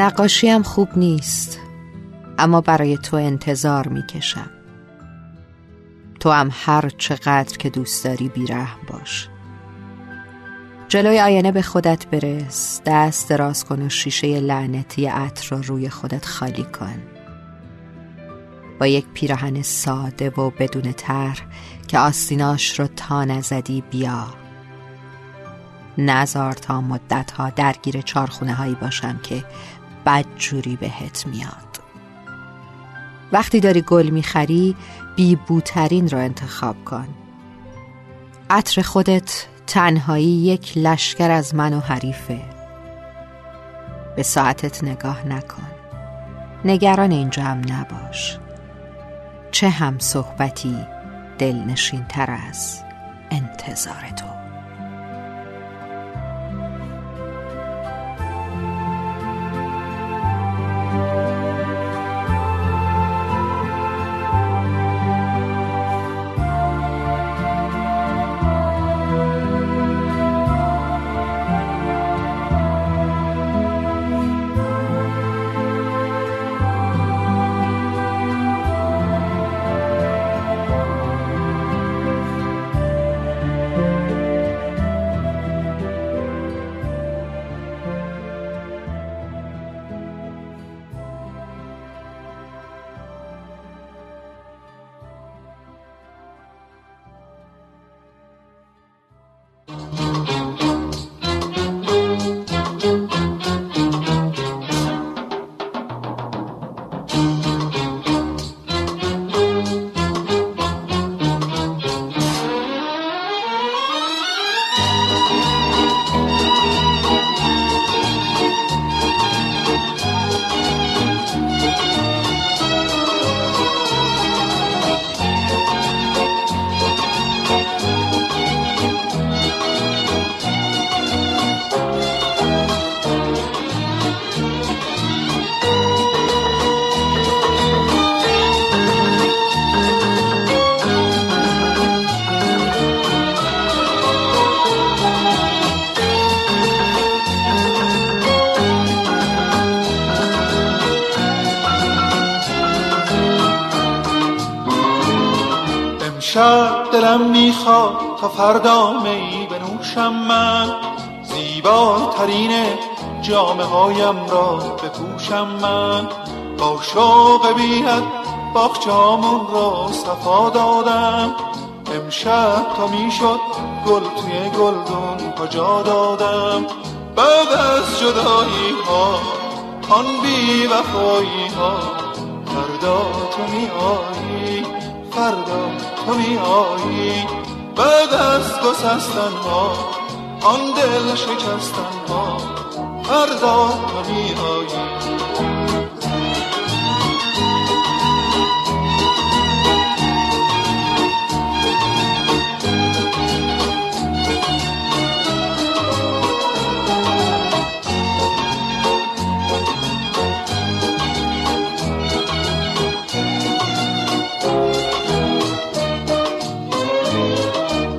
نقاشیم خوب نیست، اما برای تو انتظار میکشم. تو هم هر چقدر که دوست داری بی‌رحم باش. جلوی آینه به خودت برس، دست دراز کن و شیشه لعنتی عطر را روی خودت خالی کن. با یک پیراهن ساده و بدون طرح که آستیناش رو تا نزدی بیا. نزار تا مدت‌ها درگیر چارخونه‌هایی باشم که بدجوری بهت میاد. وقتی داری گل میخری، بی بوترین رو انتخاب کن. عطر خودت تنهایی یک لشکر از من و حریفه. به ساعتت نگاه نکن، نگران اینجا هم نباش. چه هم صحبتی دلنشین تر از انتظار تو. شب دلم میخواد تا فردا می بنوشم، من زیباترین جامه هایم را بپوشم، من با شوق بی‌حد باغچه‌هامون را صفا دادم، امشب تا میشد گل توی گلدون کجا دادم. بعد از جدایی ها آن بی وفایی ها، فردا تو میایی، فردا تو میایی. بعد از گسستن ها آن دل شکستن ها، فردا تو میایی.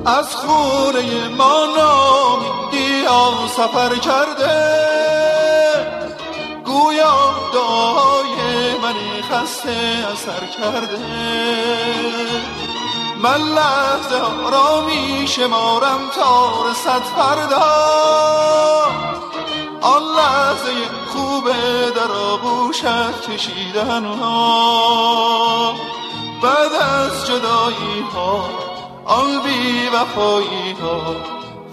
از خوره ما نامیدی آن سفر کرده، گویا دعای منی خسته اثر کرده. من لحظه را می شمارم تا رسد فردا، آن لحظه خوبه در آغوشت کشیدن ها. بعد از جدایی ها آن بی وفایی ها،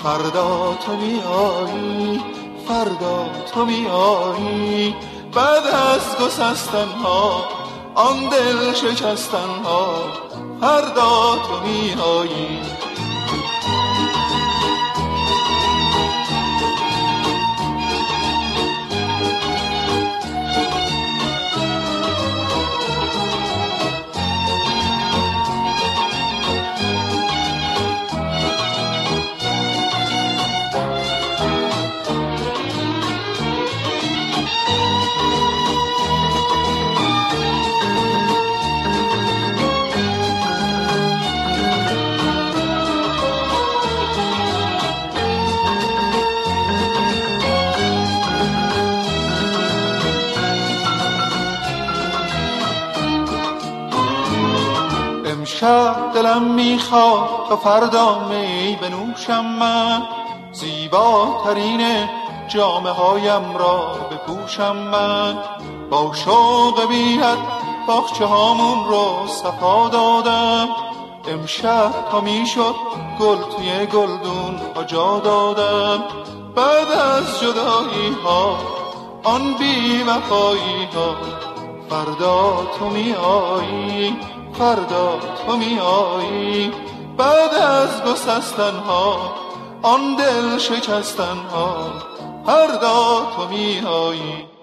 فردا تو میایی، فردا تو میایی. بعد از گسستن ها آن دل شکستن ها، فردا تو میایی. امشب دلم میخواد تا فردا می بنوشم، من زیباترین جامه هایم را بپوشم، من با شوق بی‌حد باغچه هامون رو صفا دادم، امشب تا میشد گل توی گلدون ها جا دادم، بعد از جدایی ها آن بی وفایی ها فردا تو میایی، فردا تو میایی، بعد از گسستن ها آن دل شکستن ها فردا تو میایی.